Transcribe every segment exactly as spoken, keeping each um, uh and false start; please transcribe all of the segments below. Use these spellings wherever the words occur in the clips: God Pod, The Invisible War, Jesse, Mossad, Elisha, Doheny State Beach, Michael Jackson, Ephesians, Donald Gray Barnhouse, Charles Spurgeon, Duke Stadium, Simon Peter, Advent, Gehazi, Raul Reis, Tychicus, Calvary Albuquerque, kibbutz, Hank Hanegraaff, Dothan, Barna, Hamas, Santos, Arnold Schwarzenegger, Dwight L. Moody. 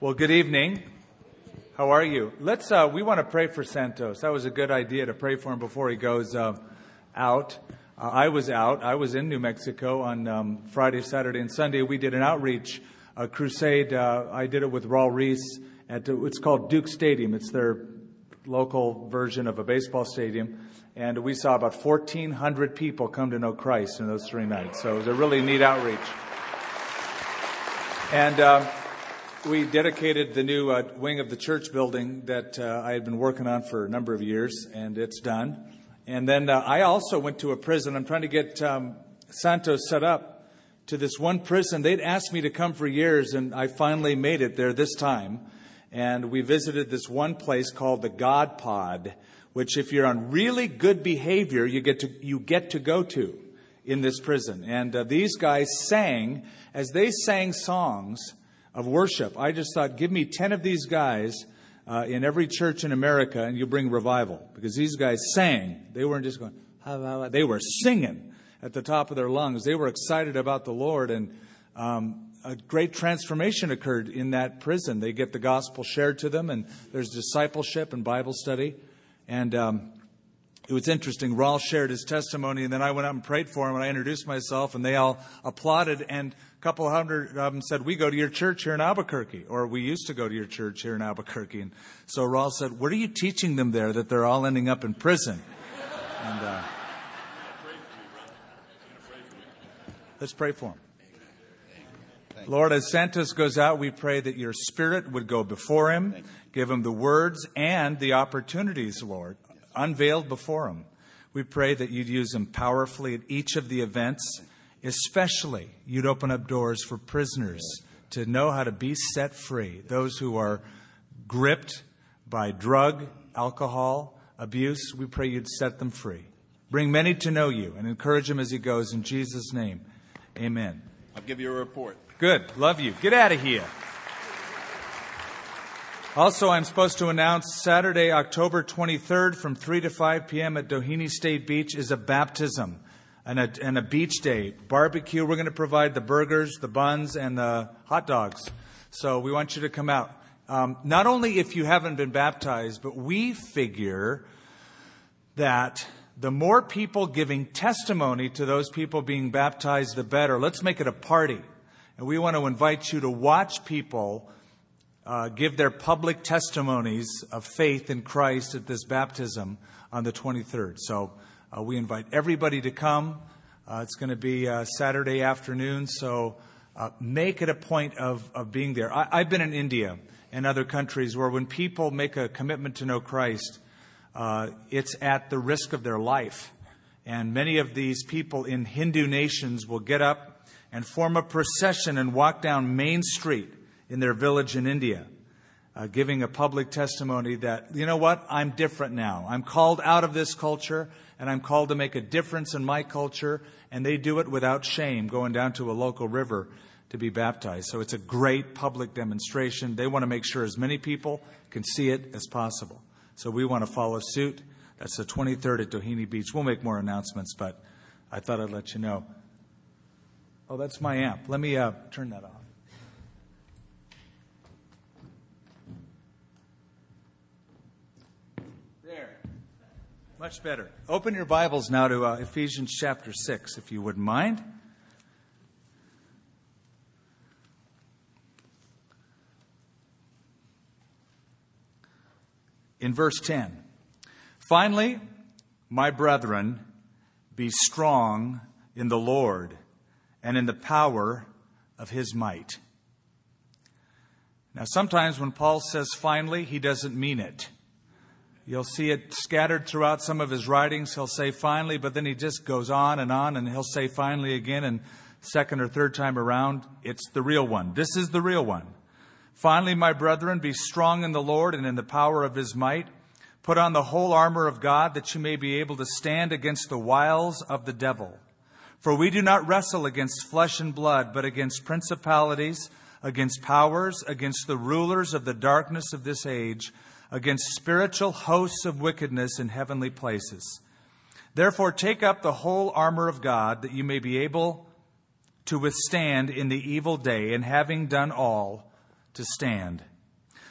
Well, good evening. How are you? Let's. Uh, we want to pray for Santos. That was a good idea to pray for him before he goes uh, out. Uh, I was out. I was in New Mexico on um, Friday, Saturday, and Sunday. We did an outreach uh, crusade. Uh, I did it with Raul Reis at it's called Duke Stadium. It's their local version of a baseball stadium, and we saw about fourteen hundred people come to know Christ in those three nights. So it was a really neat outreach. And. Um, We dedicated the new uh, wing of the church building that uh, I had been working on for a number of years, and it's done. And then uh, I also went to a prison. I'm trying to get um, Santos set up to this one prison. They'd asked me to come for years, and I finally made it there this time. And we visited this one place called the God Pod, which if you're on really good behavior, you get to you get to go to in this prison. And uh, these guys sang, as they sang songs of worship. I just thought, give me ten of these guys uh, in every church in America and you bring revival. Because these guys sang. They weren't just going, ha, ha, ha. They were singing at the top of their lungs. They were excited about the Lord, and um, a great transformation occurred in that prison. They get the gospel shared to them, and there's discipleship and Bible study. And um, it was interesting. Raul shared his testimony, and then I went out and prayed for him, and I introduced myself, and they all applauded, and couple hundred of them said, we go to your church here in Albuquerque, or we used to go to your church here in Albuquerque. And so Raul said, what are you teaching them there that they're all ending up in prison? And uh, let's pray for them. Lord, as Santos goes out, we pray that your Spirit would go before him, give him the words and the opportunities, Lord, unveiled before him. We pray that you'd use him powerfully at each of the events. Especially, you'd open up doors for prisoners to know how to be set free. Those who are gripped by drug, alcohol, abuse, we pray you'd set them free. Bring many to know you and encourage them as he goes. In Jesus' name, amen. I'll give you a report. Good. Love you. Get out of here. Also, I'm supposed to announce Saturday, October twenty-third from three to five p.m. at Doheny State Beach is a baptism. And a, and a beach day barbecue. We're going to provide the burgers, the buns, and the hot dogs. So we want you to come out. Um, not only if you haven't been baptized, but we figure that the more people giving testimony to those people being baptized, the better. Let's make it a party. And we want to invite you to watch people uh, give their public testimonies of faith in Christ at this baptism on the twenty-third. So Uh, we invite everybody to come. Uh, it's going to be uh, Saturday afternoon, so uh, make it a point of, of being there. I, I've been in India and other countries where when people make a commitment to know Christ, uh, it's at the risk of their life. And many of these people in Hindu nations will get up and form a procession and walk down Main Street in their village in India, Uh, giving a public testimony that, you know what, I'm different now. I'm called out of this culture, and I'm called to make a difference in my culture. And they do it without shame, going down to a local river to be baptized. So it's a great public demonstration. They want to make sure as many people can see it as possible. So we want to follow suit. That's the twenty-third at Doheny Beach. We'll make more announcements, but I thought I'd let you know. Oh, that's my amp. Let me uh, turn that off. Much better. Open your Bibles now to uh, Ephesians chapter six, if you wouldn't mind. In verse ten, finally, my brethren, be strong in the Lord and in the power of his might. Now, sometimes when Paul says finally, he doesn't mean it. You'll see it scattered throughout some of his writings. He'll say finally, but then he just goes on and on, and he'll say finally again, and second or third time around, it's the real one. This is the real one. Finally, my brethren, be strong in the Lord and in the power of his might. Put on the whole armor of God that you may be able to stand against the wiles of the devil. For we do not wrestle against flesh and blood, but against principalities, against powers, against the rulers of the darkness of this age, against spiritual hosts of wickedness in heavenly places. Therefore, take up the whole armor of God that you may be able to withstand in the evil day, and having done all, to stand.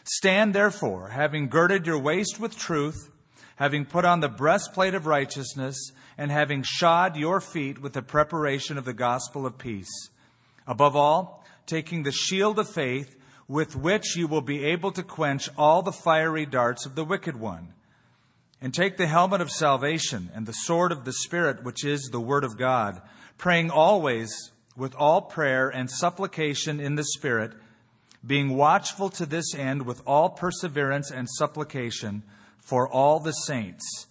Stand therefore, having girded your waist with truth, having put on the breastplate of righteousness, and having shod your feet with the preparation of the gospel of peace. Above all, taking the shield of faith, with which you will be able to quench all the fiery darts of the wicked one. And take the helmet of salvation and the sword of the Spirit, which is the word of God, praying always with all prayer and supplication in the Spirit, being watchful to this end with all perseverance and supplication for all the saints,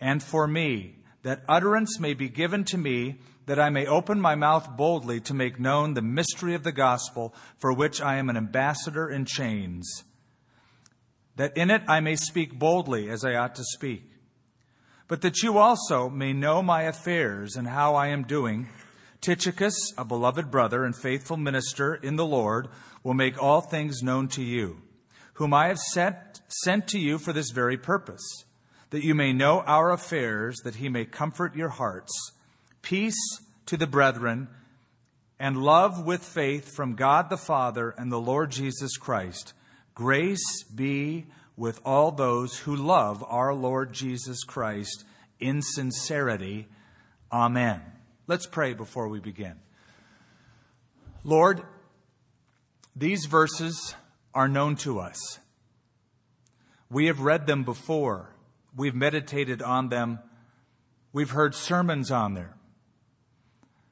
and for me, that utterance may be given to me, that I may open my mouth boldly to make known the mystery of the gospel, for which I am an ambassador in chains, that in it I may speak boldly as I ought to speak, but that you also may know my affairs and how I am doing. Tychicus, a beloved brother and faithful minister in the Lord, will make all things known to you, whom I have sent, sent to you for this very purpose, that you may know our affairs, that he may comfort your hearts. Peace to the brethren, and love with faith from God the Father and the Lord Jesus Christ. Grace be with all those who love our Lord Jesus Christ in sincerity. Amen. Let's pray before we begin. Lord, these verses are known to us. We have read them before. We've meditated on them. We've heard sermons on there.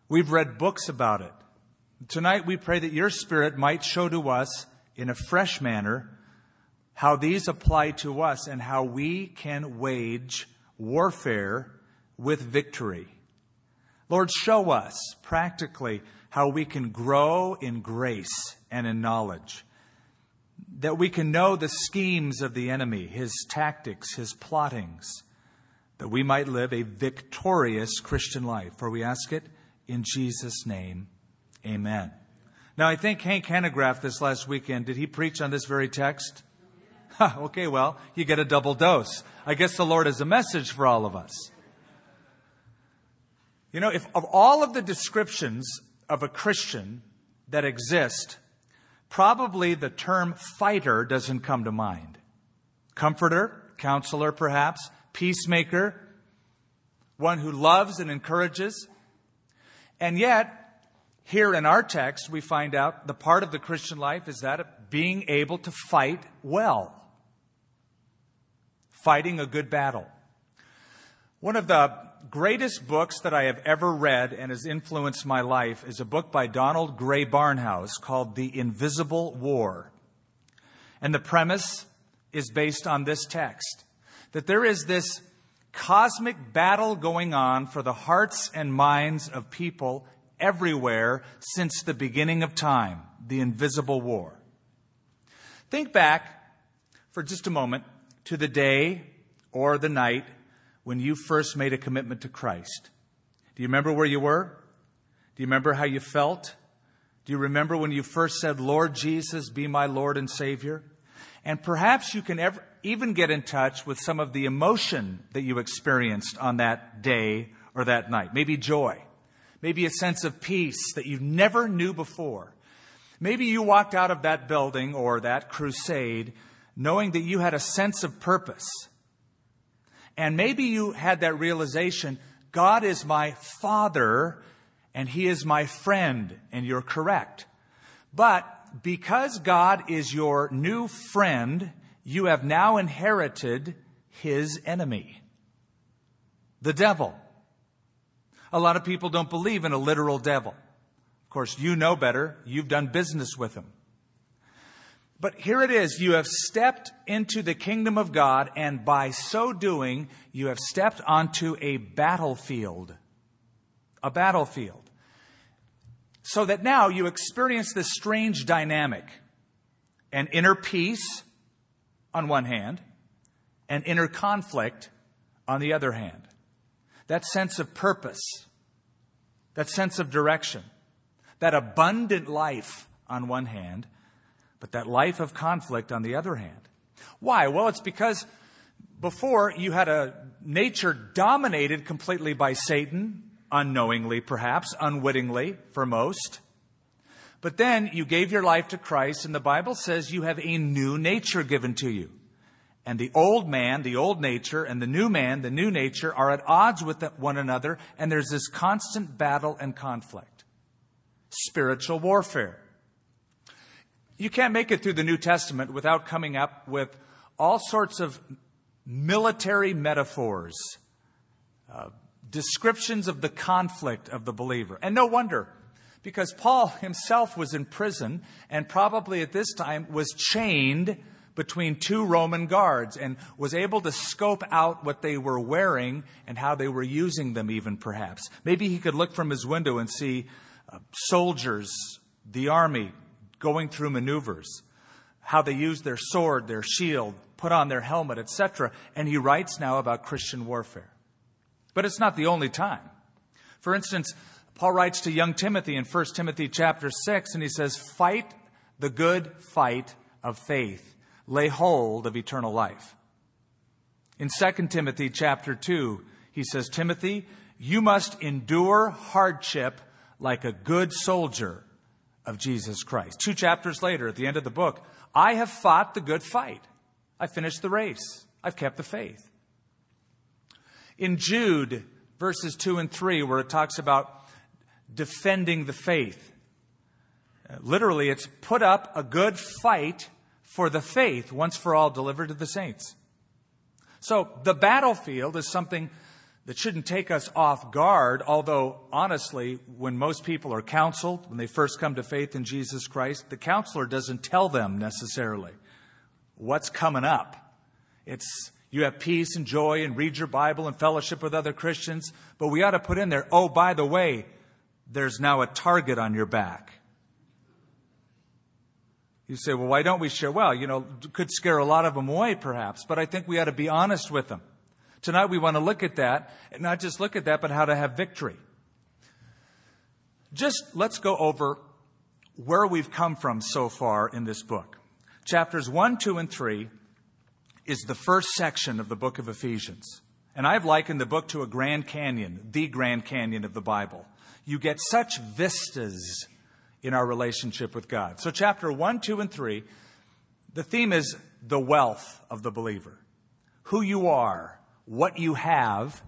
We've read books about it. Tonight we pray that your Spirit might show to us in a fresh manner how these apply to us and how we can wage warfare with victory. Lord, show us practically how we can grow in grace and in knowledge, that we can know the schemes of the enemy, his tactics, his plottings, that we might live a victorious Christian life. For we ask it in Jesus' name, amen. Now, I think Hank Hanegraaff this last weekend, did he preach on this very text? Ha, okay, well, you get a double dose. I guess the Lord has a message for all of us. You know, if of all of the descriptions of a Christian that exist, probably the term fighter doesn't come to mind. Comforter, counselor perhaps, peacemaker, one who loves and encourages. And yet, here in our text, we find out the part of the Christian life is that of being able to fight well, fighting a good battle. One of the greatest books that I have ever read and has influenced my life is a book by Donald Gray Barnhouse called The Invisible War. And the premise is based on this text, that there is this cosmic battle going on for the hearts and minds of people everywhere since the beginning of time, the invisible war. Think back for just a moment to the day or the night when you first made a commitment to Christ. Do you remember where you were? Do you remember how you felt? Do you remember when you first said, Lord Jesus, be my Lord and Savior? And perhaps you can ever, even get in touch with some of the emotion that you experienced on that day or that night. Maybe joy. Maybe a sense of peace that you never knew before. Maybe you walked out of that building or that crusade knowing that you had a sense of purpose. And maybe you had that realization, God is my Father and He is my friend, and you're correct. But because God is your new friend, you have now inherited His enemy, the devil. A lot of people don't believe in a literal devil. Of course, you know better. You've done business with him. But here it is. You have stepped into the kingdom of God, and by so doing, you have stepped onto a battlefield. A battlefield. So that now you experience this strange dynamic. An inner peace on one hand, and inner conflict on the other hand. That sense of purpose, that sense of direction, that abundant life on one hand, but that life of conflict on the other hand. Why? Well, it's because before you had a nature dominated completely by Satan unknowingly perhaps, unwittingly for most. But then you gave your life to Christ, and the Bible says you have a new nature given to you. And the old man, the old nature, and the new man, the new nature, are at odds with one another, and there's this constant battle and conflict. Spiritual warfare. You can't make it through the New Testament without coming up with all sorts of military metaphors, uh, descriptions of the conflict of the believer. And no wonder, because Paul himself was in prison and probably at this time was chained between two Roman guards and was able to scope out what they were wearing and how they were using them even perhaps. Maybe he could look from his window and see uh, soldiers, the army, going through maneuvers, how they used their sword, their shield, put on their helmet, et cetera. And he writes now about Christian warfare. But it's not the only time. For instance, Paul writes to young Timothy in First Timothy chapter six, and he says, "Fight the good fight of faith. Lay hold of eternal life." In Second Timothy chapter two, he says, "Timothy, you must endure hardship like a good soldier of Jesus Christ." Two chapters later, at the end of the book, "I have fought the good fight. I finished the race. I've kept the faith." In Jude, verses two and three, where it talks about defending the faith, literally, it's "put up a good fight for the faith once for all delivered to the saints." So the battlefield is something that shouldn't take us off guard, although, honestly, when most people are counseled, when they first come to faith in Jesus Christ, the counselor doesn't tell them necessarily what's coming up. It's, you have peace and joy and read your Bible and fellowship with other Christians, but we ought to put in there, oh, by the way, there's now a target on your back. You say, well, why don't we share? Well, you know, could scare a lot of them away perhaps, but I think we ought to be honest with them. Tonight we want to look at that, and not just look at that, but how to have victory. Just let's go over where we've come from so far in this book. Chapters one, two, and three is the first section of the book of Ephesians. And I've likened the book to a Grand Canyon, the Grand Canyon of the Bible. You get such vistas in our relationship with God. So chapter one, two, and three, the theme is the wealth of the believer, who you are, what you have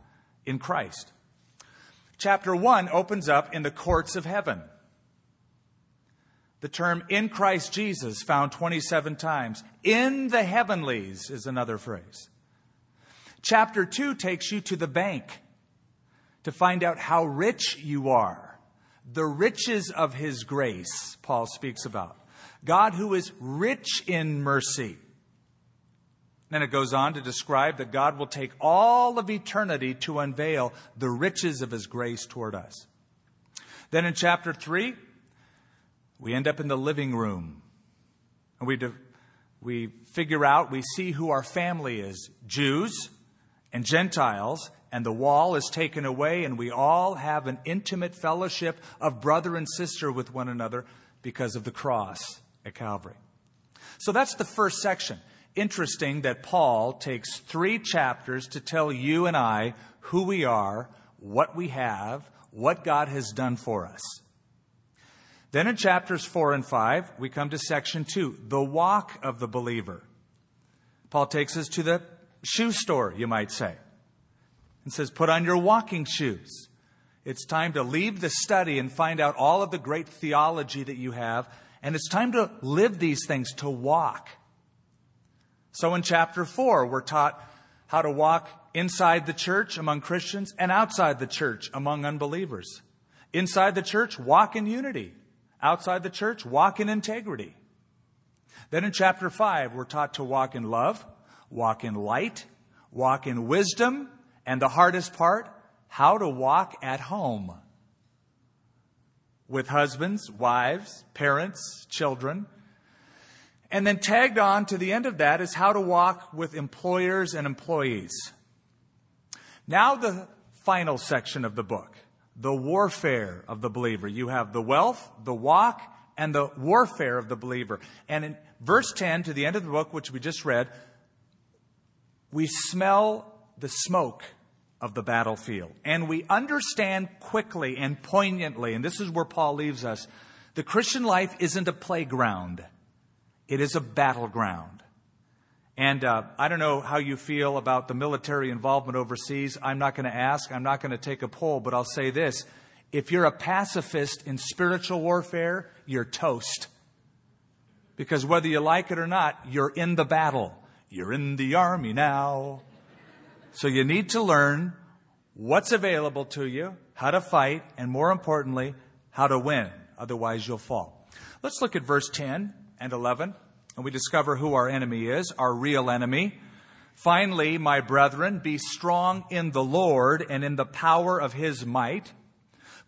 in Christ. Chapter one opens up in the courts of heaven. The term "in Christ Jesus" found twenty-seven times. "In the heavenlies" is another phrase. Chapter two takes you to the bank to find out how rich you are. The riches of his grace, Paul speaks about. God who is rich in mercy. Then it goes on to describe that God will take all of eternity to unveil the riches of his grace toward us. Then in chapter three, we end up in the living room. And we, de- we figure out, we see who our family is. Jews and Gentiles. And the wall is taken away. And we all have an intimate fellowship of brother and sister with one another because of the cross at Calvary. So that's the first section. Interesting that Paul takes three chapters to tell you and I who we are, what we have, what God has done for us. Then in chapters four and five, we come to section two, the walk of the believer. Paul takes us to the shoe store, you might say, and says, put on your walking shoes. It's time to leave the study and find out all of the great theology that you have. And it's time to live these things, to walk. So in chapter four, we're taught how to walk inside the church among Christians and outside the church among unbelievers. Inside the church, walk in unity. Outside the church, walk in integrity. Then in chapter five, we're taught to walk in love, walk in light, walk in wisdom, and the hardest part, how to walk at home with husbands, wives, parents, children. And then tagged on to the end of that is how to walk with employers and employees. Now the final section of the book, the warfare of the believer. You have the wealth, the walk, and the warfare of the believer. And in verse ten to the end of the book, which we just read, we smell the smoke of the battlefield. And we understand quickly and poignantly, and this is where Paul leaves us, the Christian life isn't a playground. It is a battleground. And uh, I don't know how you feel about the military involvement overseas. I'm not going to ask. I'm not going to take a poll, but I'll say this. If you're a pacifist in spiritual warfare, you're toast. Because whether you like it or not, you're in the battle. You're in the army now. So you need to learn what's available to you, how to fight, and more importantly, how to win. Otherwise, you'll fall. Let's look at verse ten and eleven, and we discover who our enemy is, our real enemy. Finally, my brethren, be strong in the Lord and in the power of his might.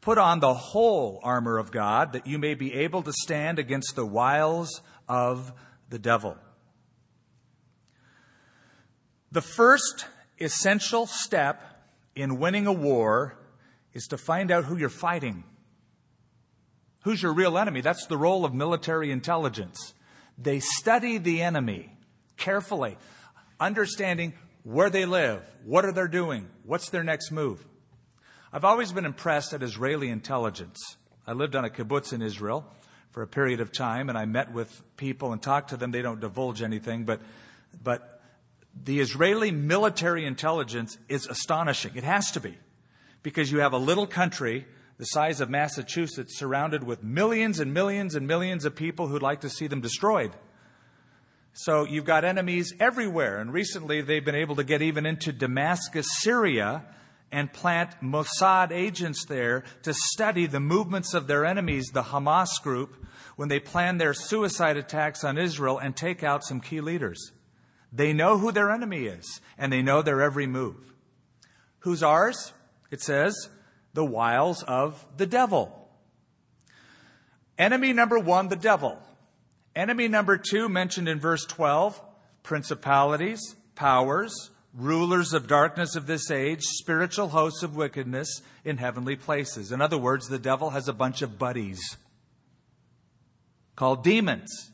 Put on the whole armor of God, that you may be able to stand against the wiles of the devil. The first essential step in winning a war is to find out who you're fighting. Who's your real enemy? That's the role of military intelligence. They study the enemy carefully, understanding where they live, what are they doing, what's their next move. I've always been impressed at Israeli intelligence. I lived on a kibbutz in Israel for a period of time, and I met with people and talked to them. They don't divulge anything, but but. The Israeli military intelligence is astonishing. It has to be, because you have a little country the size of Massachusetts surrounded with millions and millions and millions of people who'd like to see them destroyed. So you've got enemies everywhere. And recently they've been able to get even into Damascus, Syria, and plant Mossad agents there to study the movements of their enemies, the Hamas group, when they plan their suicide attacks on Israel and take out some key leaders. They know who their enemy is, and they know their every move. Who's ours? It says, the wiles of the devil. Enemy number one, the devil. Enemy number two, mentioned in verse twelve, principalities, powers, rulers of darkness of this age, spiritual hosts of wickedness in heavenly places. In other words, the devil has a bunch of buddies called demons.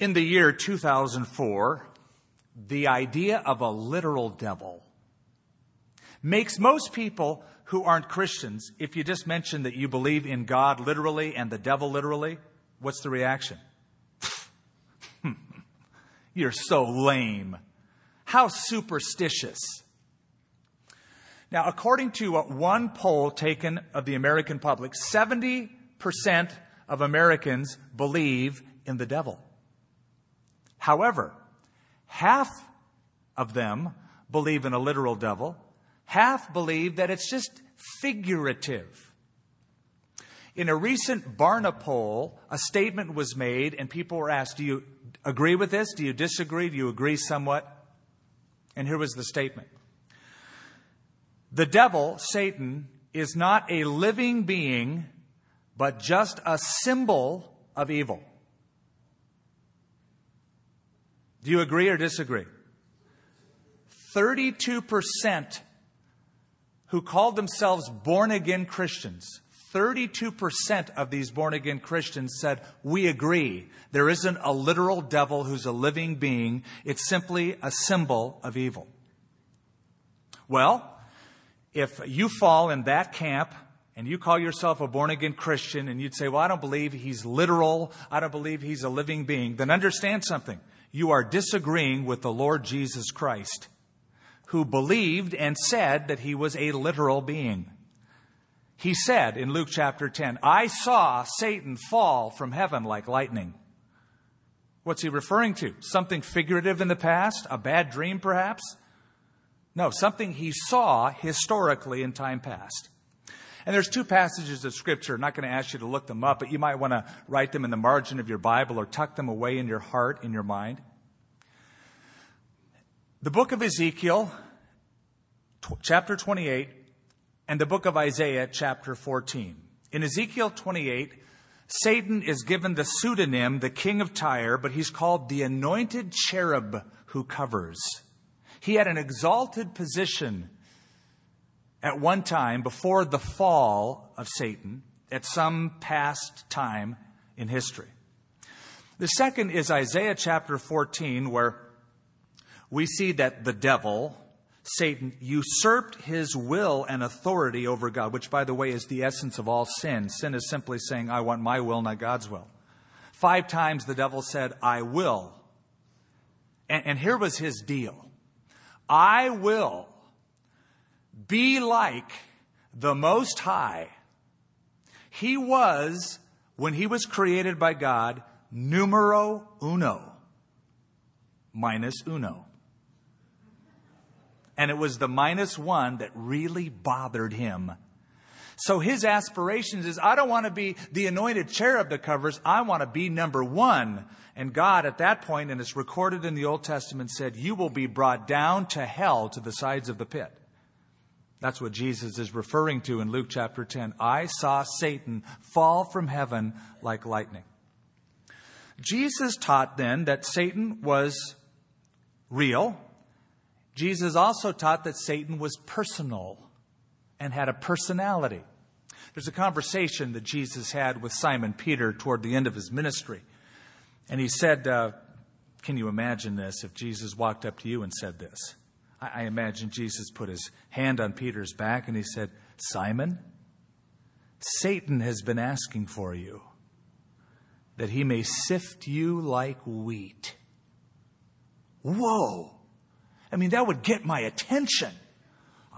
In the year two thousand four, the idea of a literal devil makes most people who aren't Christians, if you just mention that you believe in God literally and the devil literally, what's the reaction? You're so lame. How superstitious. Now, according to one poll taken of the American public, seventy percent of Americans believe in the devil. However, half of them believe in a literal devil. Half believe that it's just figurative. In a recent Barna poll, a statement was made and people were asked, do you agree with this? Do you disagree? Do you agree somewhat? And here was the statement. The devil, Satan, is not a living being, but just a symbol of evil. Do you agree or disagree? thirty-two percent who called themselves born-again Christians, thirty-two percent of these born-again Christians said, we agree. There isn't a literal devil who's a living being. It's simply a symbol of evil. Well, if you fall in that camp, and you call yourself a born-again Christian, and you'd say, well, I don't believe he's literal. I don't believe he's a living being. Then understand something. You are disagreeing with the Lord Jesus Christ, who believed and said that he was a literal being. He said in Luke chapter ten, I saw Satan fall from heaven like lightning. What's he referring to? Something figurative in the past? A bad dream, perhaps? No, something he saw historically in time past. And there's two passages of Scripture. I'm not going to ask you to look them up, but you might want to write them in the margin of your Bible or tuck them away in your heart, in your mind. The book of Ezekiel, chapter twenty-eight, and the book of Isaiah, chapter fourteen. In Ezekiel twenty-eight, Satan is given the pseudonym, the king of Tyre, but he's called the anointed cherub who covers. He had an exalted position at one time, before the fall of Satan, at some past time in history. The second is Isaiah chapter fourteen, where we see that the devil Satan usurped his will and authority over God, which, by the way, is the essence of all sin. Sin is simply saying, I want my will, not God's will. Five times the devil said, I will. And, and here was his deal. I will be like the Most High. He was, when he was created by God, numero uno, minus uno. And it was the minus one that really bothered him. So his aspirations is, I don't want to be the anointed cherub that covers. I want to be number one. And God at that point, and it's recorded in the Old Testament, said, you will be brought down to hell to the sides of the pit. That's what Jesus is referring to in Luke chapter ten. I saw Satan fall from heaven like lightning. Jesus taught then that Satan was real. Jesus also taught that Satan was personal and had a personality. There's a conversation that Jesus had with Simon Peter toward the end of his ministry. And he said, uh, can you imagine this if Jesus walked up to you and said this? I, I imagine Jesus put his hand on Peter's back and he said, Simon, Satan has been asking for you that he may sift you like wheat. Whoa! I mean, that would get my attention.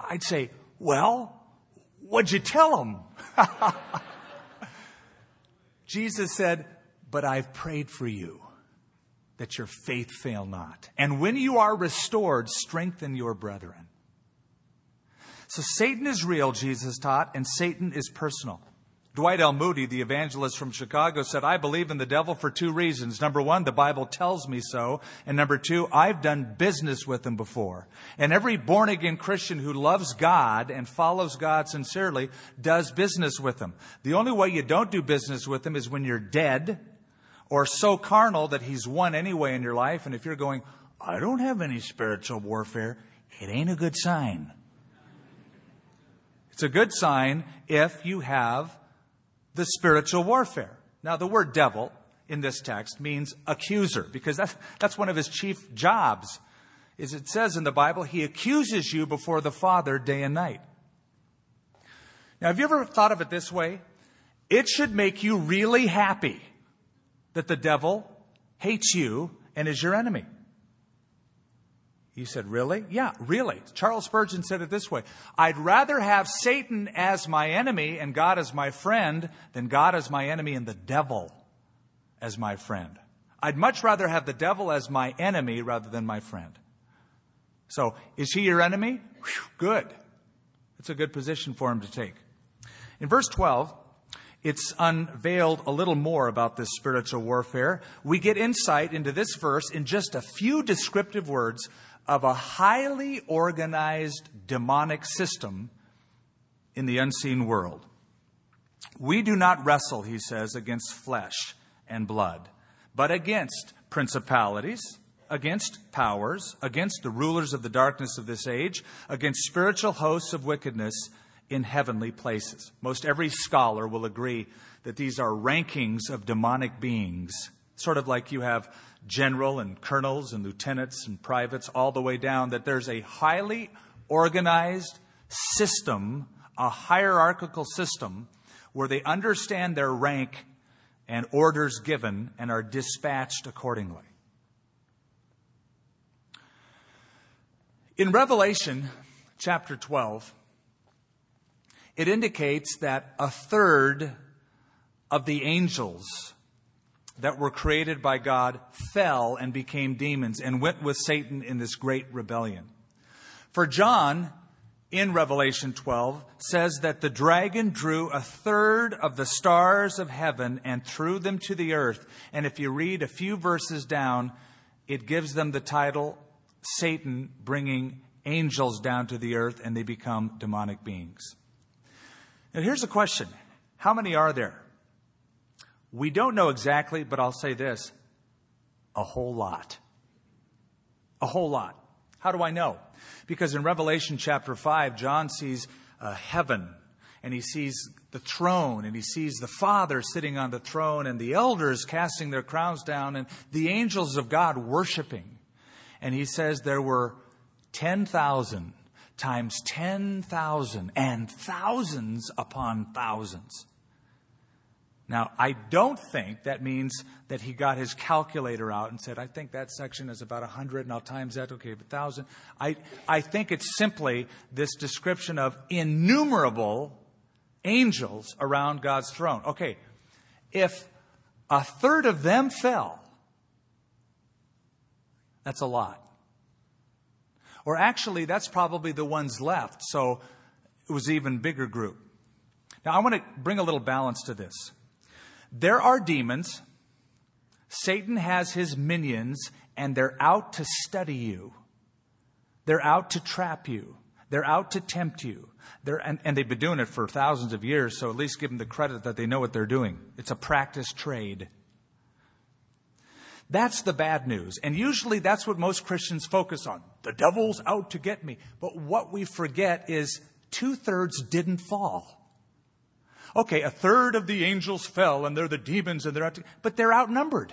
I'd say, well, what'd you tell him? Jesus said, but I've prayed for you that your faith fail not. And when you are restored, strengthen your brethren. So Satan is real, Jesus taught, and Satan is personal. Dwight L. Moody, the evangelist from Chicago, said, I believe in the devil for two reasons. Number one, the Bible tells me so. And number two, I've done business with him before. And every born-again Christian who loves God and follows God sincerely does business with him. The only way you don't do business with him is when you're dead or so carnal that he's won anyway in your life. And if you're going, I don't have any spiritual warfare, it ain't a good sign. It's a good sign if you have the spiritual warfare. Now, the word devil in this text means accuser, because that's, that's one of his chief jobs. As it says in the Bible, he accuses you before the Father day and night. Now, have you ever thought of it this way? It should make you really happy that the devil hates you and is your enemy. You said, really? Yeah, really. Charles Spurgeon said it this way. I'd rather have Satan as my enemy and God as my friend than God as my enemy and the devil as my friend. I'd much rather have the devil as my enemy rather than my friend. So is he your enemy? Whew, good. It's a good position for him to take. In verse twelve, it's unveiled a little more about this spiritual warfare. We get insight into this verse in just a few descriptive words of a highly organized demonic system in the unseen world. We do not wrestle, he says, against flesh and blood, but against principalities, against powers, against the rulers of the darkness of this age, against spiritual hosts of wickedness in heavenly places. Most every scholar will agree that these are rankings of demonic beings, sort of like you have general and colonels and lieutenants and privates all the way down, that there's a highly organized system, a hierarchical system, where they understand their rank and orders given and are dispatched accordingly. In Revelation chapter twelve, it indicates that a third of the angels that were created by God fell and became demons and went with Satan in this great rebellion. For John, in Revelation twelve, says that the dragon drew a third of the stars of heaven and threw them to the earth. And if you read a few verses down, it gives them the title, Satan bringing angels down to the earth, and they become demonic beings. Now, here's a question. How many are there? We don't know exactly, but I'll say this. A whole lot. A whole lot. How do I know? Because in Revelation chapter five, John sees uh, heaven, and he sees the throne, and he sees the Father sitting on the throne, and the elders casting their crowns down, and the angels of God worshiping. And he says there were ten thousand times ten thousand and thousands upon thousands. Now, I don't think that means that he got his calculator out and said, I think that section is about one hundred, and I'll times that, okay, one thousand. I, I think it's simply this description of innumerable angels around God's throne. Okay, if a third of them fell, that's a lot. Or actually, that's probably the ones left, so it was an even bigger group. Now, I want to bring a little balance to this. There are demons. Satan has his minions, and they're out to study you. They're out to trap you. They're out to tempt you. They're, and, and they've been doing it for thousands of years, so at least give them the credit that they know what they're doing. It's a practice trade. That's the bad news. And usually that's what most Christians focus on. The devil's out to get me. But what we forget is two-thirds didn't fall. Okay, a third of the angels fell, and they're the demons, and they're out to, but they're outnumbered.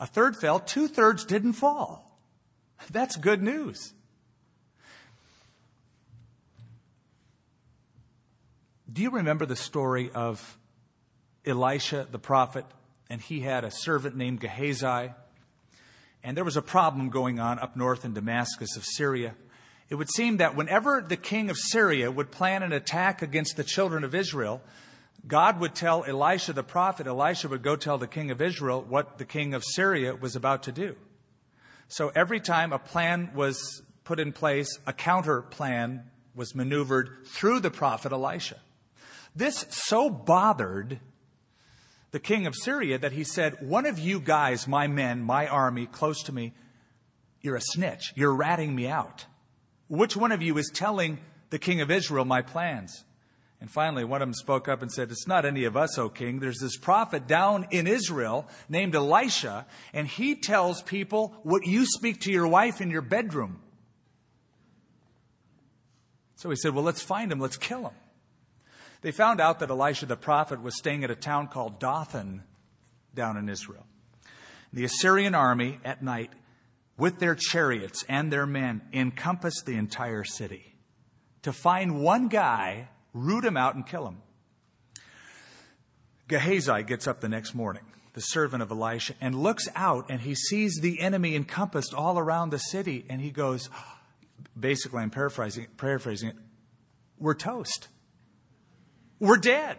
A third fell, two-thirds didn't fall. That's good news. Do you remember the story of Elisha the prophet? And he had a servant named Gehazi. And there was a problem going on up north in Damascus of Syria. It would seem that whenever the king of Syria would plan an attack against the children of Israel, God would tell Elisha the prophet, Elisha would go tell the king of Israel what the king of Syria was about to do. So every time a plan was put in place, a counter plan was maneuvered through the prophet Elisha. This so bothered the king of Syria that he said, one of you guys, my men, my army, close to me, you're a snitch. You're ratting me out. Which one of you is telling the king of Israel my plans? And finally, one of them spoke up and said, it's not any of us, O king. There's this prophet down in Israel named Elisha, and he tells people what you speak to your wife in your bedroom. So he said, well, let's find him. Let's kill him. They found out that Elisha the prophet was staying at a town called Dothan down in Israel. The Assyrian army at night, with their chariots and their men, encompassed the entire city to find one guy, root him out, and kill him. Gehazi gets up the next morning, the servant of Elisha, and looks out, and he sees the enemy encompassed all around the city, and he goes, basically, I'm paraphrasing, paraphrasing it, we're toast. We're dead.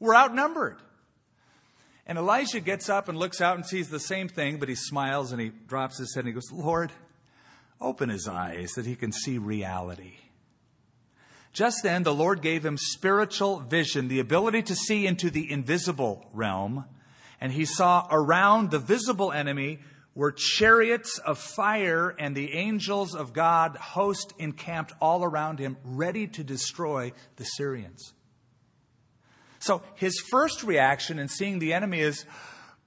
We're outnumbered. And Elisha gets up and looks out and sees the same thing, but he smiles and he drops his head and he goes, Lord, open his eyes that he can see reality. Just then, the Lord gave him spiritual vision, the ability to see into the invisible realm. And he saw around the visible enemy were chariots of fire and the angels of God host encamped all around him, ready to destroy the Syrians. So his first reaction in seeing the enemy is,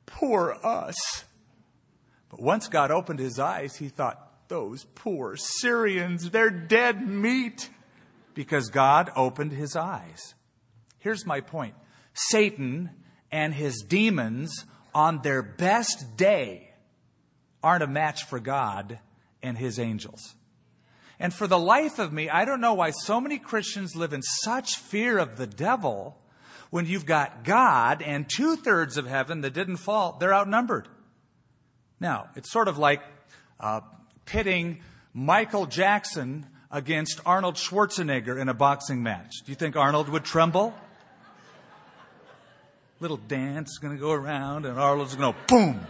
poor us. But once God opened his eyes, he thought, those poor Syrians, they're dead meat. Because God opened his eyes. Here's my point. Satan and his demons on their best day aren't a match for God and his angels. And for the life of me, I don't know why so many Christians live in such fear of the devil. When you've got God and two-thirds of heaven that didn't fall, they're outnumbered. Now, it's sort of like uh, pitting Michael Jackson against Arnold Schwarzenegger in a boxing match. Do you think Arnold would tremble? Little dance is going to go around, and Arnold's going to, boom,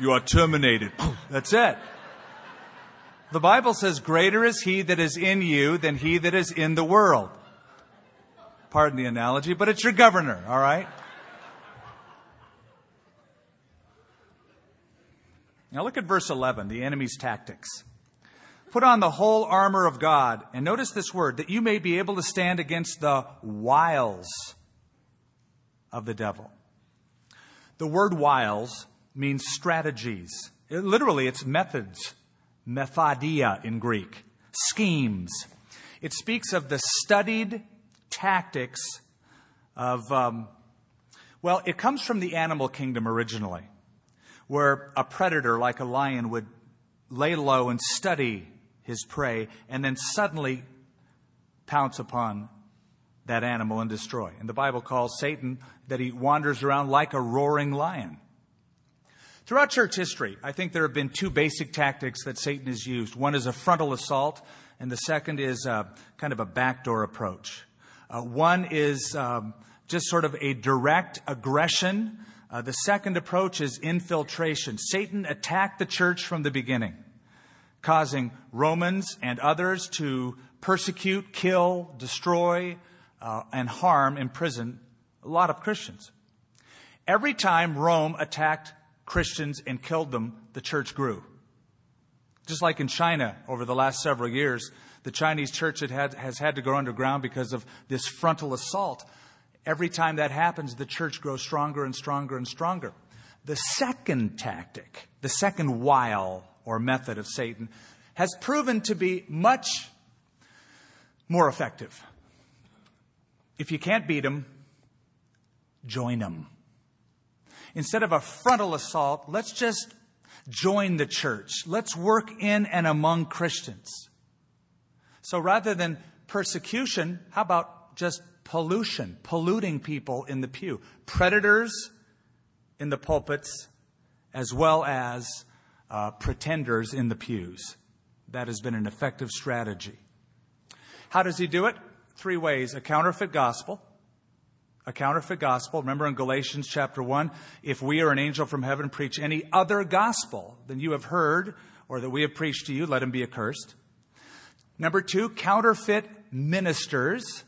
you are terminated. That's it. The Bible says, greater is he that is in you than he that is in the world. Pardon the analogy, but it's your governor, all right? Now look at verse eleven, the enemy's tactics. Put on the whole armor of God, and notice this word, that you may be able to stand against the wiles of the devil. The word wiles means strategies. It, literally, it's methods, methodia in Greek, schemes. It speaks of the studied tactics of, um, well, it comes from the animal kingdom originally, where a predator like a lion would lay low and study his prey, and then suddenly pounce upon that animal and destroy. And the Bible calls Satan that he wanders around like a roaring lion. Throughout church history, I think there have been two basic tactics that Satan has used. One is a frontal assault, and the second is a, kind of a backdoor approach. Uh, one is um, just sort of a direct aggression. Uh, the second approach is infiltration. Satan attacked the church from the beginning, causing Romans and others to persecute, kill, destroy, uh, and harm, imprison a lot of Christians. Every time Rome attacked Christians and killed them, the church grew. Just like in China over the last several years, the Chinese church had had, has had to go underground because of this frontal assault. Every time that happens, the church grows stronger and stronger and stronger. The second tactic, the second wile or method of Satan, has proven to be much more effective. If you can't beat him, join him. Instead of a frontal assault, let's just join the church. Let's work in and among Christians. So rather than persecution, how about just pollution, polluting people in the pew, predators in the pulpits, as well as uh, pretenders in the pews. That has been an effective strategy. How does he do it? Three ways. A counterfeit gospel. A counterfeit gospel. Remember in Galatians chapter one, if we or an angel from heaven preach any other gospel than you have heard or that we have preached to you, let him be accursed. Number two, counterfeit ministers.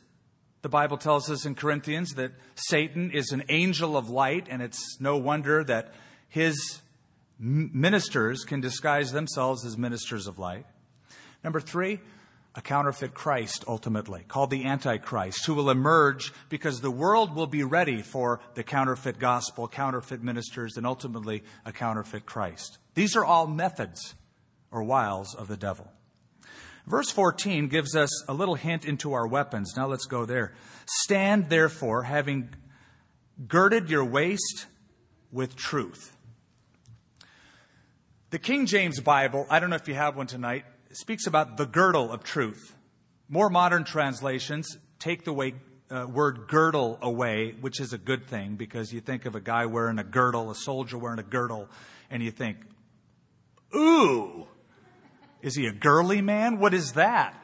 The Bible tells us in Corinthians that Satan is an angel of light, and it's no wonder that his ministers can disguise themselves as ministers of light. Number three, a counterfeit Christ, ultimately, called the Antichrist, who will emerge because the world will be ready for the counterfeit gospel, counterfeit ministers, and ultimately a counterfeit Christ. These are all methods or wiles of the devil. Verse fourteen gives us a little hint into our weapons. Now let's go there. Stand, therefore, having girded your waist with truth. The King James Bible, I don't know if you have one tonight, speaks about the girdle of truth. More modern translations take the way, uh, word girdle away, which is a good thing, because you think of a guy wearing a girdle, a soldier wearing a girdle, and you think, ooh, is he a girly man? What is that?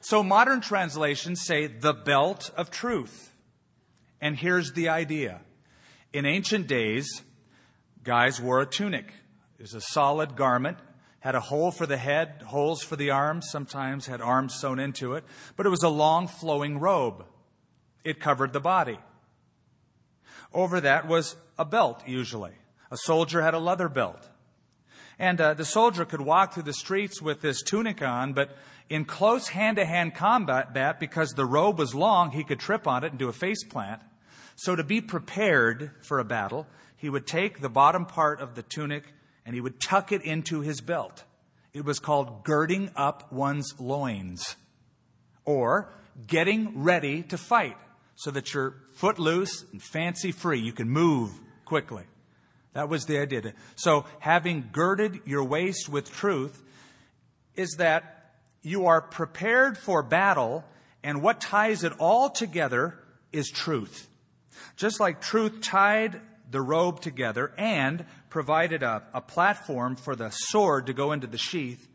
So modern translations say the belt of truth. And here's the idea. In ancient days, guys wore a tunic. It was a solid garment. Had a hole for the head, holes for the arms, sometimes had arms sewn into it, but it was a long flowing robe. It covered the body. Over that was a belt, usually. A soldier had a leather belt. And uh, the soldier could walk through the streets with this tunic on, but in close hand-to-hand combat, because the robe was long, he could trip on it and do a face plant. So to be prepared for a battle, he would take the bottom part of the tunic and he would tuck it into his belt. It was called girding up one's loins, or getting ready to fight, so that you're footloose and fancy free. You can move quickly. That was the idea. So having girded your waist with truth is that you are prepared for battle, and what ties it all together is truth. Just like truth tied the robe together and provided a, a platform for the sword to go into the sheath,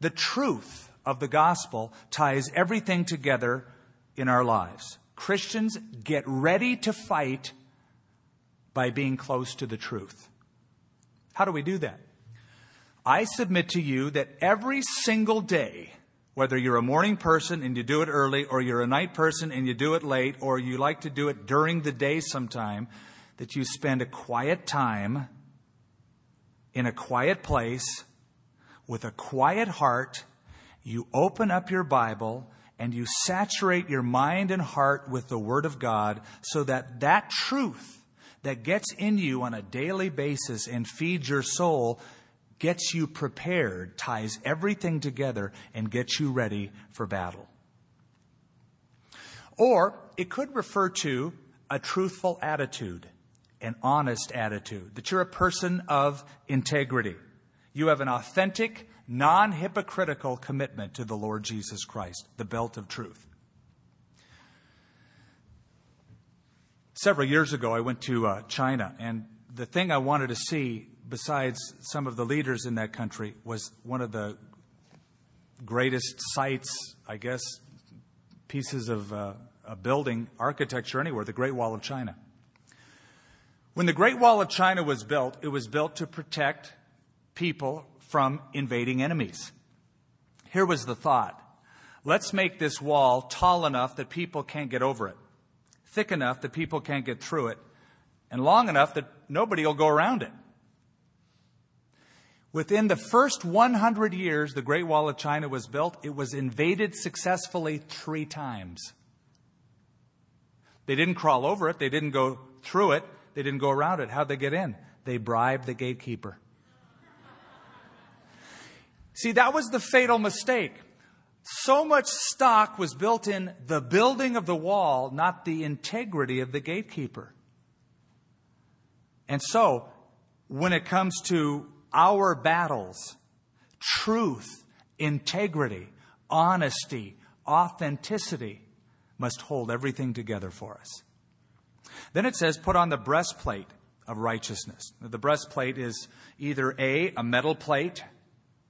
the truth of the gospel ties everything together in our lives. Christians get ready to fight by being close to the truth. How do we do that? I submit to you that every single day, whether you're a morning person and you do it early, or you're a night person and you do it late, or you like to do it during the day sometime, that you spend a quiet time in a quiet place with a quiet heart. You open up your Bible and you saturate your mind and heart with the Word of God, so that that truth that gets in you on a daily basis and feeds your soul gets you prepared, ties everything together, and gets you ready for battle. Or it could refer to a truthful attitude. An honest attitude, that you're a person of integrity. You have an authentic, non-hypocritical commitment to the Lord Jesus Christ, the belt of truth. Several years ago, I went to uh, China, and the thing I wanted to see, besides some of the leaders in that country, was one of the greatest sites, I guess, pieces of uh, a building, architecture anywhere, the Great Wall of China. When the Great Wall of China was built, it was built to protect people from invading enemies. Here was the thought. Let's make this wall tall enough that people can't get over it, thick enough that people can't get through it, and long enough that nobody will go around it. Within the first one hundred years the Great Wall of China was built, it was invaded successfully three times. They didn't crawl over it. They didn't go through it. They didn't go around it. How'd they get in? They bribed the gatekeeper. See, that was the fatal mistake. So much stock was built in the building of the wall, not the integrity of the gatekeeper. And so, when it comes to our battles, truth, integrity, honesty, authenticity must hold everything together for us. Then it says, put on the breastplate of righteousness. The breastplate is either A, a metal plate,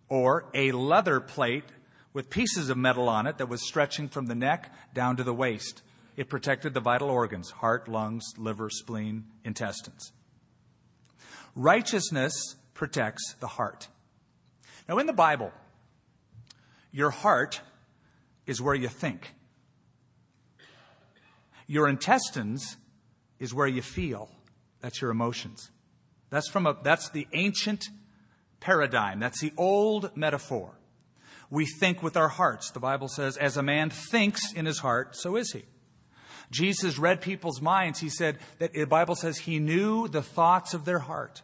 or a leather plate with pieces of metal on it that was stretching from the neck down to the waist. It protected the vital organs, heart, lungs, liver, spleen, intestines. Righteousness protects the heart. Now, in the Bible, your heart is where you think. Your intestines is where you feel. That's your emotions. That's from a, that's the ancient paradigm. That's the old metaphor. We think with our hearts. The Bible says, as a man thinks in his heart, so is he. Jesus read people's minds. He said that the Bible says he knew the thoughts of their heart.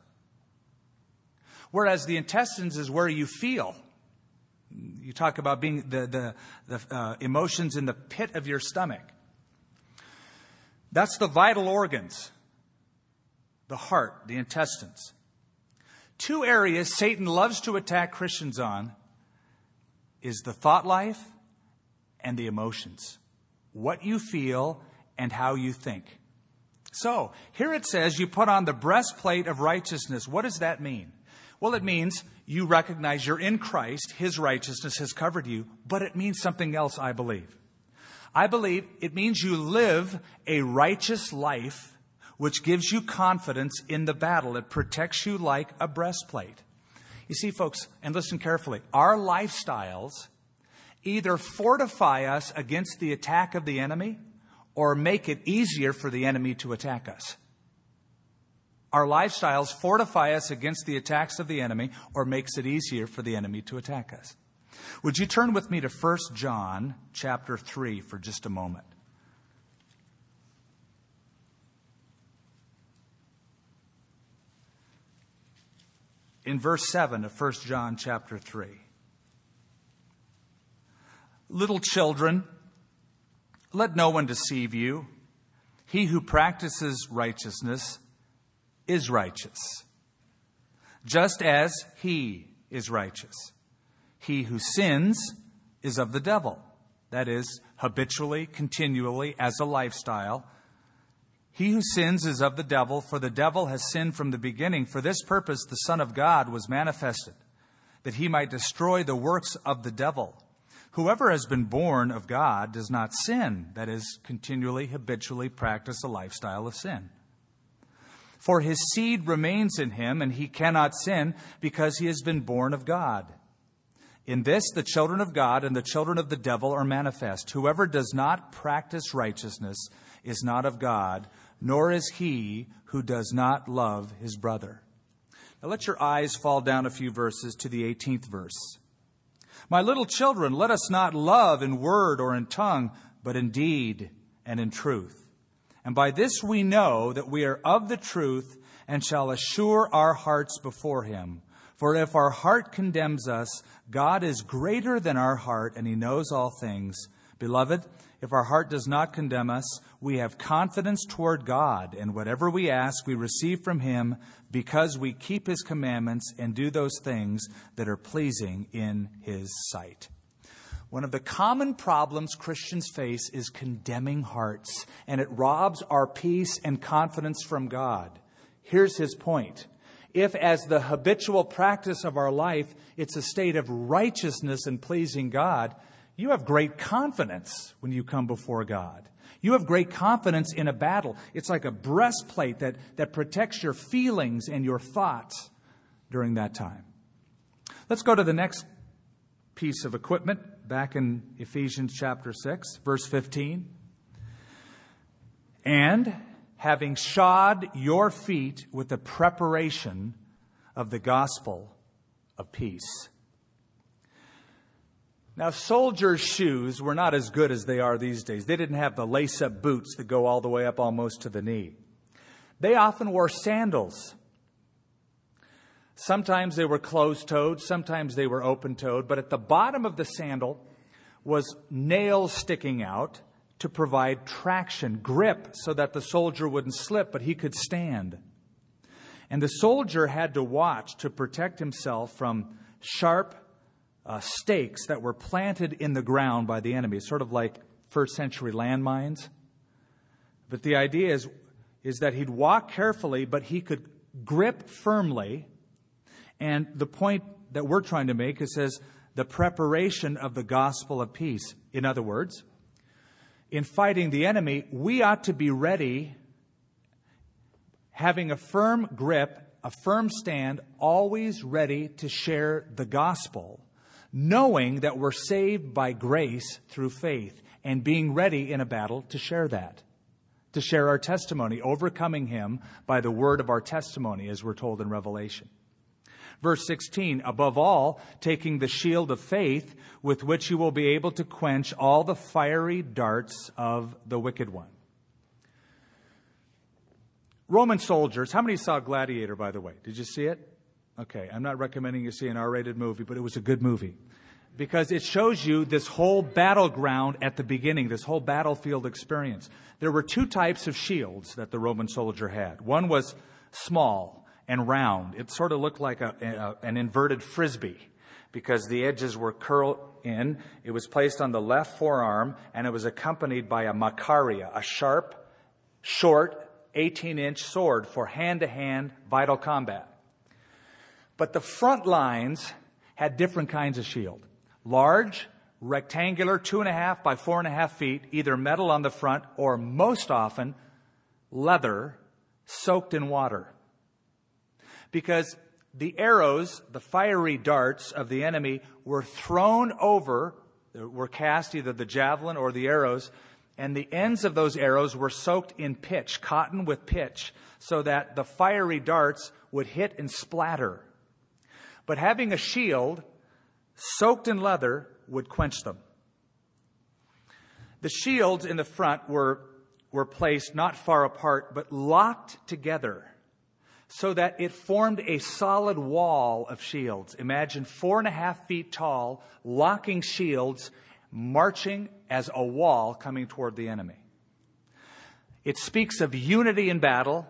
Whereas the intestines is where you feel. You talk about being the, the, the uh, emotions in the pit of your stomach. That's the vital organs, the heart, the intestines. Two areas Satan loves to attack Christians on is the thought life and the emotions, what you feel and how you think. So here it says you put on the breastplate of righteousness. What does that mean? Well, it means you recognize you're in Christ. His righteousness has covered you, but it means something else, I believe. I believe it means you live a righteous life, which gives you confidence in the battle. It protects you like a breastplate. You see, folks, and listen carefully, our lifestyles either fortify us against the attack of the enemy or make it easier for the enemy to attack us. Our lifestyles fortify us against the attacks of the enemy or makes it easier for the enemy to attack us. Would you turn with me to First John chapter three for just a moment? In verse seven of First John chapter three. Little children, let no one deceive you. He who practices righteousness is righteous, just as he is righteous. He who sins is of the devil. That is, habitually, continually, as a lifestyle. He who sins is of the devil, for the devil has sinned from the beginning. For this purpose the Son of God was manifested, that he might destroy the works of the devil. Whoever has been born of God does not sin, that is, continually, habitually practice a lifestyle of sin. For his seed remains in him, and he cannot sin, because he has been born of God. In this, the children of God and the children of the devil are manifest. Whoever does not practice righteousness is not of God, nor is he who does not love his brother. Now let your eyes fall down a few verses to the eighteenth verse. My little children, let us not love in word or in tongue, but in deed and in truth. And by this we know that we are of the truth and shall assure our hearts before him. For if our heart condemns us, God is greater than our heart, and he knows all things. Beloved, If our heart does not condemn us, we have confidence toward God, and whatever we ask, we receive from him because we keep his commandments and do those things that are pleasing in his sight. One of the common problems Christians face is condemning hearts, and it robs our peace and confidence from God. Here's his point. If, as the habitual practice of our life, it's a state of righteousness and pleasing God, you have great confidence when you come before God. You have great confidence in a battle. It's like a breastplate that, that protects your feelings and your thoughts during that time. Let's go to the next piece of equipment back in Ephesians chapter six, verse fifteen. And having shod your feet with the preparation of the gospel of peace. Now, soldiers' shoes were not as good as they are these days. They didn't have the lace-up boots that go all the way up almost to the knee. They often wore sandals. Sometimes they were closed-toed, sometimes they were open-toed, but at the bottom of the sandal was nails sticking out to provide traction, grip, so that the soldier wouldn't slip, but he could stand. And the soldier had to watch to protect himself from sharp Uh, stakes that were planted in the ground by the enemy. It's sort of like first century landmines. But the idea is, is that he'd walk carefully, but he could grip firmly. And the point that we're trying to make is says the preparation of the gospel of peace. In other words, in fighting the enemy, we ought to be ready, having a firm grip, a firm stand, always ready to share the gospel, knowing that we're saved by grace through faith and being ready in a battle to share that, to share our testimony, overcoming him by the word of our testimony, as we're told in Revelation. Verse sixteen, above all, taking the shield of faith with which you will be able to quench all the fiery darts of the wicked one. Roman soldiers, how many saw Gladiator, by the way? Did you see it? Okay, I'm not recommending you see an R-rated movie, but it was a good movie because it shows you this whole battleground at the beginning, this whole battlefield experience. There were two types of shields that the Roman soldier had. One was small and round. It sort of looked like a, a, an inverted frisbee because the edges were curled in. It was placed on the left forearm, and it was accompanied by a macaria, a sharp, short, eighteen-inch sword for hand-to-hand vital combat. But the front lines had different kinds of shield. Large, rectangular, two and a half by four and a half feet, either metal on the front or most often leather soaked in water. Because the arrows, the fiery darts of the enemy were thrown over, were cast either the javelin or the arrows, and the ends of those arrows were soaked in pitch, cotton with pitch, so that the fiery darts would hit and splatter. But having a shield soaked in leather would quench them. The shields in the front were, were placed not far apart, but locked together so that it formed a solid wall of shields. Imagine four and a half feet tall, locking shields, marching as a wall coming toward the enemy. It speaks of unity in battle,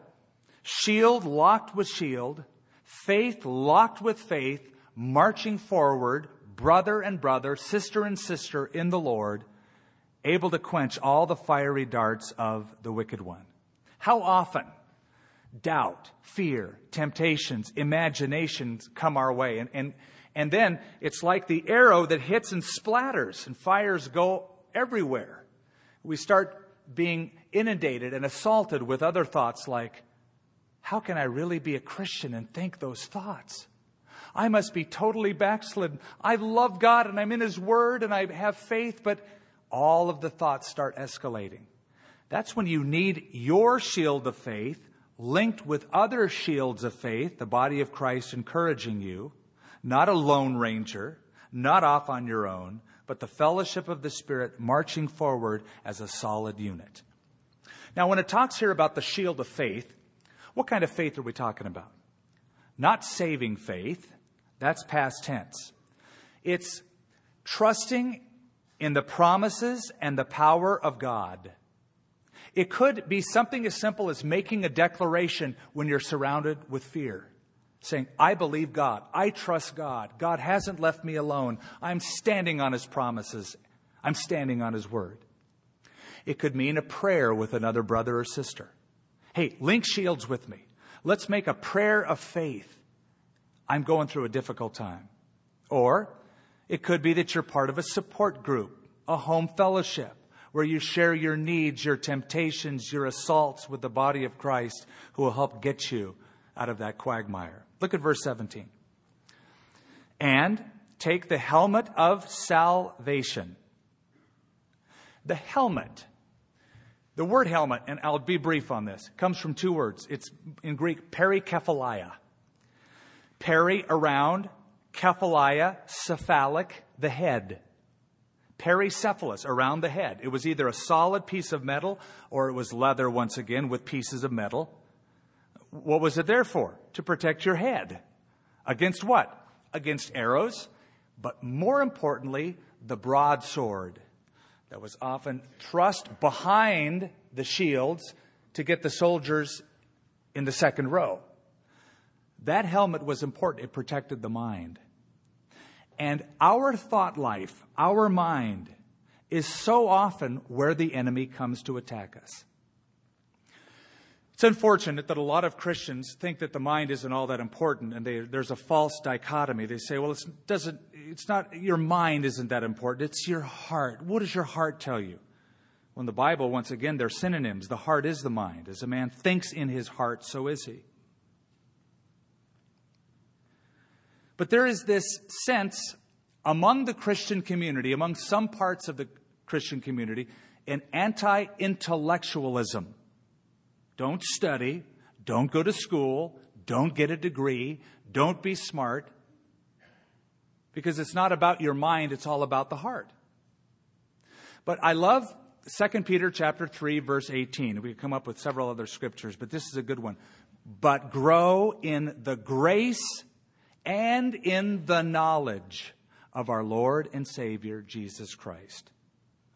shield locked with shield, faith locked with faith, marching forward, brother and brother, sister and sister in the Lord, able to quench all the fiery darts of the wicked one. How often doubt, fear, temptations, imaginations come our way. And, and, and then it's like the arrow that hits and splatters and fires go everywhere. We start being inundated and assaulted with other thoughts like, how can I really be a Christian and think those thoughts? I must be totally backslidden. I love God and I'm in his word and I have faith, but all of the thoughts start escalating. That's when you need your shield of faith linked with other shields of faith, the body of Christ encouraging you, not a lone ranger, not off on your own, but the fellowship of the Spirit marching forward as a solid unit. Now, when it talks here about the shield of faith, what kind of faith are we talking about? Not saving faith. That's past tense. It's trusting in the promises and the power of God. It could be something as simple as making a declaration when you're surrounded with fear, saying, I believe God. I trust God. God hasn't left me alone. I'm standing on his promises. I'm standing on his word. It could mean a prayer with another brother or sister. Hey, link shields with me. Let's make a prayer of faith. I'm going through a difficult time. Or it could be that you're part of a support group, a home fellowship, where you share your needs, your temptations, your assaults with the body of Christ, who will help get you out of that quagmire. Look at verse seventeen. And take the helmet of salvation. The helmet. The word helmet, and I'll be brief on this, comes from two words. It's in Greek, perikephalia. Peri, around, kephalia, cephalic, the head. Pericephalus, around the head. It was either a solid piece of metal or it was leather, once again, with pieces of metal. What was it there for? To protect your head. Against what? Against arrows, but more importantly, the broadsword that was often thrust behind the shields to get the soldiers in the second row. That helmet was important. It protected the mind. And our thought life, our mind, is so often where the enemy comes to attack us. It's unfortunate that a lot of Christians think that the mind isn't all that important, and they, there's a false dichotomy. They say, well, it's, doesn't, it's not, your mind isn't that important. It's your heart. What does your heart tell you? Well, in the Bible, once again, they're synonyms. The heart is the mind. As a man thinks in his heart, so is he. But there is this sense among the Christian community, among some parts of the Christian community, an anti-intellectualism. Don't study, don't go to school, don't get a degree, don't be smart, because it's not about your mind, it's all about the heart. But I love Second Peter chapter three, verse eighteen. We come up with several other scriptures, but this is a good one. But grow in the grace and in the knowledge of our Lord and Savior, Jesus Christ.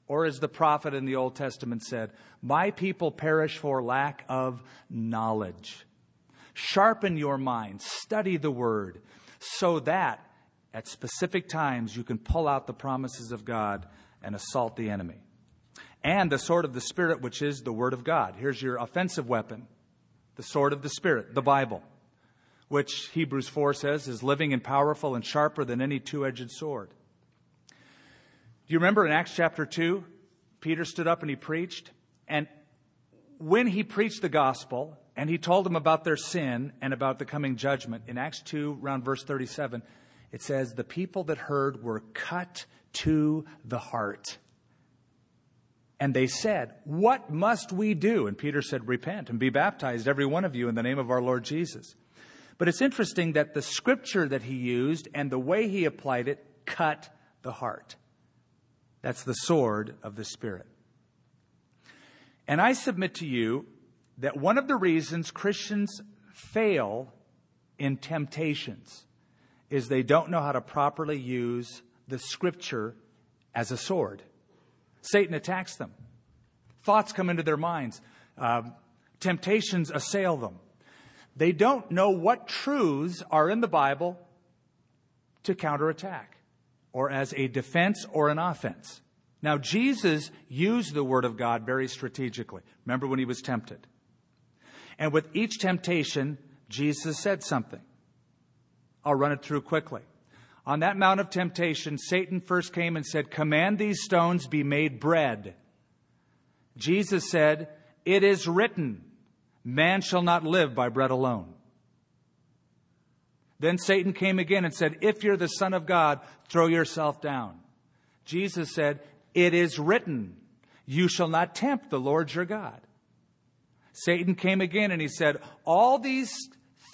Or as the prophet in the Old Testament said, my people perish for lack of knowledge. Sharpen your mind, study the word, so that at specific times you can pull out the promises of God and assault the enemy. And the sword of the Spirit, which is the word of God. Here's your offensive weapon, the sword of the Spirit, the Bible, which Hebrews four says is living and powerful and sharper than any two-edged sword. Do you remember in Acts chapter two, Peter stood up and he preached? And when he preached the gospel and he told them about their sin and about the coming judgment, in Acts two, around verse thirty-seven, it says, the people that heard were cut to the heart. And they said, what must we do? And Peter said, repent and be baptized, every one of you, in the name of our Lord Jesus. But it's interesting that the scripture that he used and the way he applied it cut the heart. That's the sword of the Spirit. And I submit to you that one of the reasons Christians fail in temptations is they don't know how to properly use the scripture as a sword. Satan attacks them. Thoughts come into their minds. Um, temptations assail them. They don't know what truths are in the Bible to counterattack or as a defense or an offense. Now, Jesus used the word of God very strategically. Remember when he was tempted? And with each temptation, Jesus said something. I'll run it through quickly. On that mount of temptation, Satan first came and said, command these stones be made bread. Jesus said, it is written, man shall not live by bread alone. Then Satan came again and said, if you're the Son of God, throw yourself down. Jesus said, it is written, you shall not tempt the Lord your God. Satan came again and he said, all these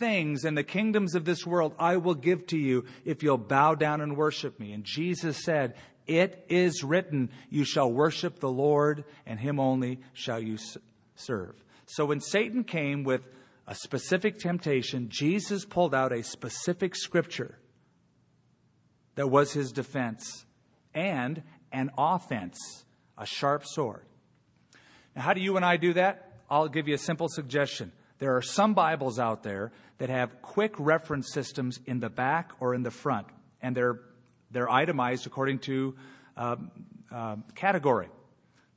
things and the kingdoms of this world I will give to you if you'll bow down and worship me. And Jesus said, it is written, you shall worship the Lord and him only shall you serve. So when Satan came with a specific temptation, Jesus pulled out a specific scripture that was his defense and an offense, a sharp sword. Now, how do you and I do that? I'll give you a simple suggestion. There are some Bibles out there that have quick reference systems in the back or in the front, and they're they're itemized according to um, uh, category.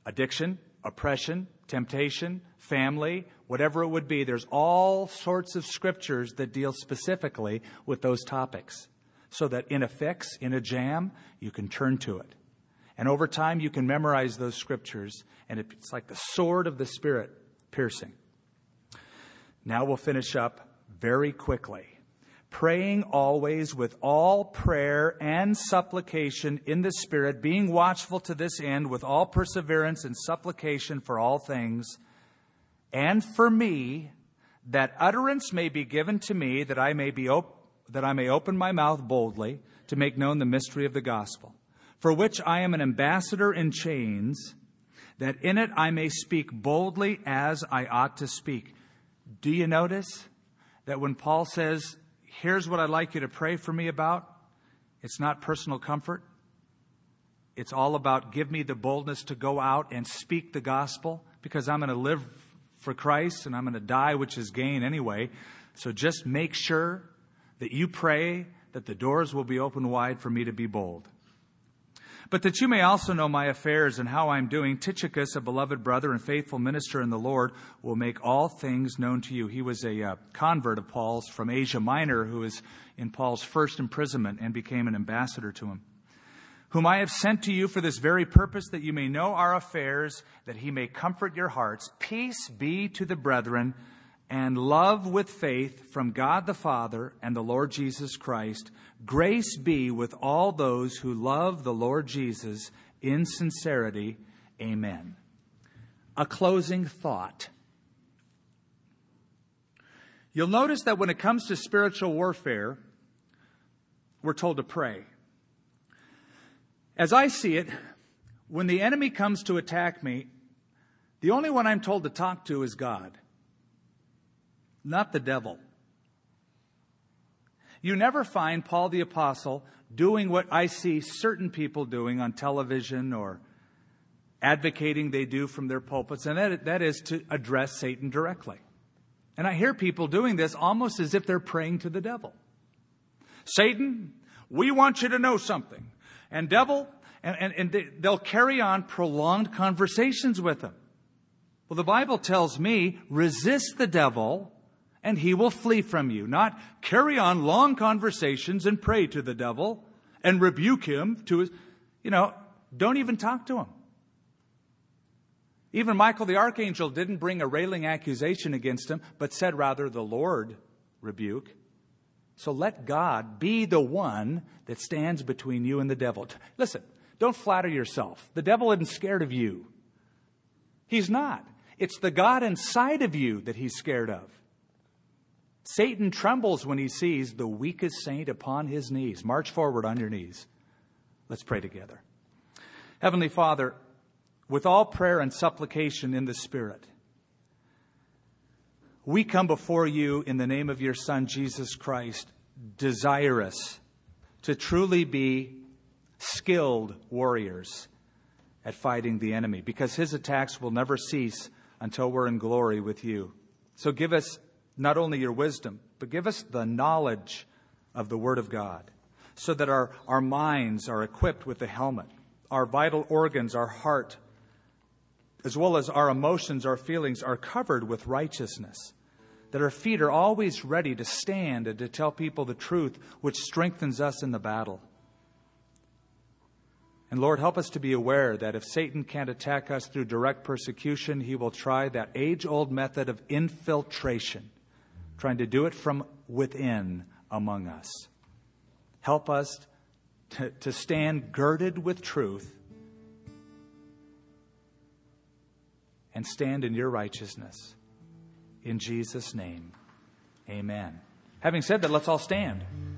Addiction, oppression, temptation, family, whatever it would be. There's all sorts of scriptures that deal specifically with those topics so that in a fix, in a jam, you can turn to it. And over time, you can memorize those scriptures, and it's like the sword of the Spirit piercing. Now we'll finish up very quickly. Praying always with all prayer and supplication in the Spirit, being watchful to this end with all perseverance and supplication for all things, and for me, that utterance may be given to me, that I may be op- that I may open my mouth boldly to make known the mystery of the gospel, for which I am an ambassador in chains, that in it I may speak boldly as I ought to speak. Do you notice that when Paul says, here's what I'd like you to pray for me about, it's not personal comfort. It's all about give me the boldness to go out and speak the gospel, because I'm going to live for Christ and I'm going to die, which is gain anyway. So just make sure that you pray that the doors will be open wide for me to be bold. But that you may also know my affairs and how I'm doing, Tychicus, a beloved brother and faithful minister in the Lord, will make all things known to you. He was a uh, convert of Paul's from Asia Minor, who was in Paul's first imprisonment and became an ambassador to him, whom I have sent to you for this very purpose, that you may know our affairs, that he may comfort your hearts. Peace be to the brethren, and love with faith from God the Father and the Lord Jesus Christ. Grace be with all those who love the Lord Jesus in sincerity. Amen. A closing thought. You'll notice that when it comes to spiritual warfare, we're told to pray. As I see it, when the enemy comes to attack me, the only one I'm told to talk to is God. Not the devil. You never find Paul the Apostle doing what I see certain people doing on television or advocating they do from their pulpits, and that, that is to address Satan directly. And I hear people doing this almost as if they're praying to the devil. Satan, we want you to know something. And devil, and, and, and they, they'll carry on prolonged conversations with him. Well, the Bible tells me, resist the devil, and he will flee from you. Not carry on long conversations and pray to the devil and rebuke him to his, you know, don't even talk to him. Even Michael the archangel didn't bring a railing accusation against him, but said rather the Lord rebuke. So let God be the one that stands between you and the devil. Listen, don't flatter yourself. The devil isn't scared of you. He's not. It's the God inside of you that he's scared of. Satan trembles when he sees the weakest saint upon his knees. March forward on your knees. Let's pray together. Heavenly Father, with all prayer and supplication in the Spirit, we come before you in the name of your Son, Jesus Christ, desirous to truly be skilled warriors at fighting the enemy, because his attacks will never cease until we're in glory with you. So give us not only your wisdom, but give us the knowledge of the Word of God, so that our, our minds are equipped with the helmet, our vital organs, our heart, as well as our emotions, our feelings are covered with righteousness, that our feet are always ready to stand and to tell people the truth, which strengthens us in the battle. And Lord, help us to be aware that if Satan can't attack us through direct persecution, he will try that age-old method of infiltration, trying to do it from within among us. Help us to, to stand girded with truth and stand in your righteousness. In Jesus' name, amen. Having said that, let's all stand.